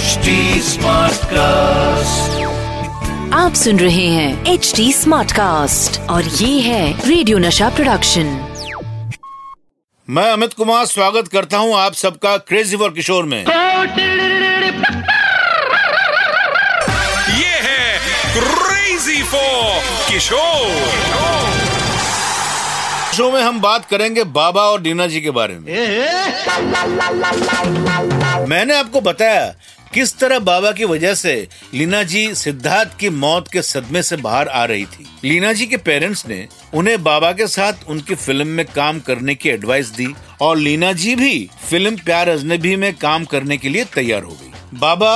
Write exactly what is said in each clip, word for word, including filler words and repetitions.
H D Smartcast. आप सुन रहे हैं एच डी स्मार्टकास्ट और ये है रेडियो नशा प्रोडक्शन। मैं अमित कुमार स्वागत करता हूँ आप सबका क्रेजी फॉर किशोर में। ये है क्रेजी फॉर किशोर। शो में हम बात करेंगे बाबा और डीना जी के बारे में। मैंने आपको बताया किस तरह बाबा की वजह से लीना जी सिद्धार्थ की मौत के सदमे से बाहर आ रही थी। लीना जी के पेरेंट्स ने उन्हें बाबा के साथ उनकी फिल्म में काम करने की एडवाइस दी और लीना जी भी फिल्म प्यार अजनबी में काम करने के लिए तैयार हो गई। बाबा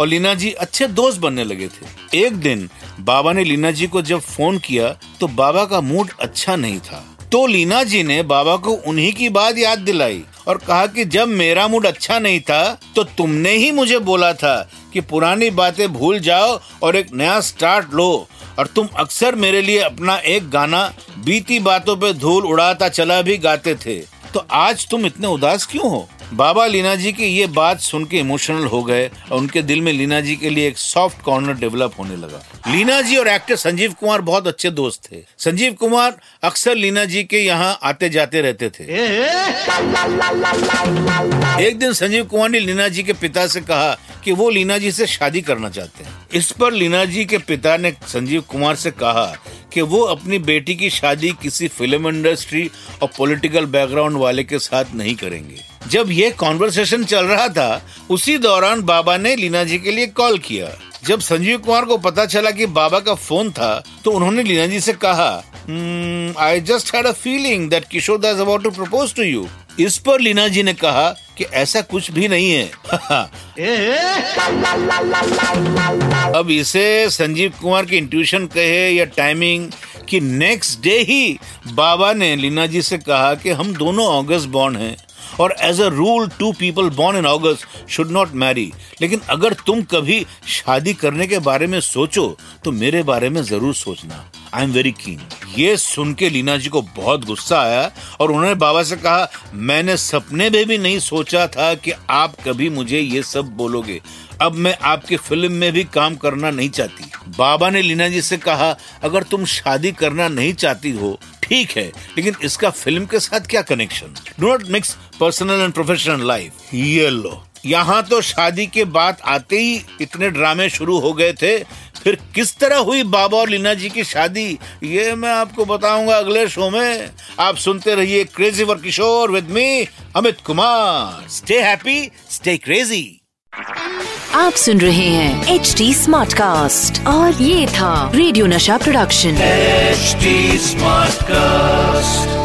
और लीना जी अच्छे दोस्त बनने लगे थे। एक दिन बाबा ने लीना जी को जब फोन किया तो बाबा का मूड अच्छा नहीं था, तो लीना जी ने बाबा को उन्हीं की बात याद दिलाई और कहा कि जब मेरा मूड अच्छा नहीं था तो तुमने ही मुझे बोला था कि पुरानी बातें भूल जाओ और एक नया स्टार्ट लो, और तुम अक्सर मेरे लिए अपना एक गाना बीती बातों पे धूल उड़ाता चला भी गाते थे, तो आज तुम इतने उदास क्यों हो। बाबा लीना जी की ये बात सुन के इमोशनल हो गए और उनके दिल में लीना जी के लिए एक सॉफ्ट कॉर्नर डेवलप होने लगा। लीना जी और एक्टर संजीव कुमार बहुत अच्छे दोस्त थे। संजीव कुमार अक्सर लीना जी के यहाँ आते जाते रहते थे। एक दिन संजीव कुमार ने लीना जी के पिता से कहा कि वो लीना जी से शादी करना चाहते हैं। इस पर लीना जी के पिता ने संजीव कुमार से कहा कि वो अपनी बेटी की शादी किसी फिल्म इंडस्ट्री और पॉलिटिकल बैकग्राउंड वाले के साथ नहीं करेंगे। जब ये कॉन्वर्सेशन चल रहा था उसी दौरान बाबा ने लीना जी के लिए कॉल किया। जब संजीव कुमार को पता चला कि बाबा का फोन था तो उन्होंने लीना जी से कहा, I just had a feeling that Kishore da is about to propose to you. इस पर लीना जी ने कहा कि ऐसा कुछ भी नहीं है। अब इसे संजीव कुमार की इंट्यूशन कहे या टाइमिंग कि नेक्स्ट डे ही बाबा ने लीना जी से कहा कि हम दोनों अगस्त बॉर्न हैं और as a rule to people born in August should not marry, लेकिन अगर तुम कभी शादी करने के बारे में सोचो तो मेरे बारे में जरूर सोचना, आई एम वेरी कीन। ये सुन के लीना जी को बहुत गुस्सा आया और उन्होंने बाबा से कहा, मैंने सपने में भी नहीं सोचा था कि आप कभी मुझे ये सब बोलोगे। अब मैं आपकी फिल्म में भी काम करना नहीं चाहती। बाबा ने लीना जी से कहा, अगर तुम शादी करना नहीं चाहती हो ठीक है, लेकिन इसका फिल्म के साथ क्या connection. Do not mix personal and professional life. ये लो, यहाँ तो शादी के बाद आते ही इतने ड्रामे शुरू हो गए थे। फिर किस तरह हुई बाबा और लीना जी की शादी ये मैं आपको बताऊंगा अगले शो में। आप सुनते रहिए crazy for Kishore with me Amit Kumar. Stay happy, stay crazy. आप सुन रहे हैं एच डी स्मार्ट कास्ट और ये था Radio Nasha production H D smart cast.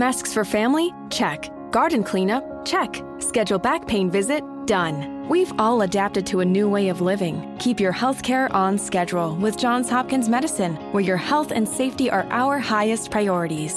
Masks for family? Check. Garden cleanup? Check. Schedule back pain visit? Done. We've all adapted to a new way of living. Keep your healthcare on schedule with Johns Hopkins Medicine, where your health and safety are our highest priorities.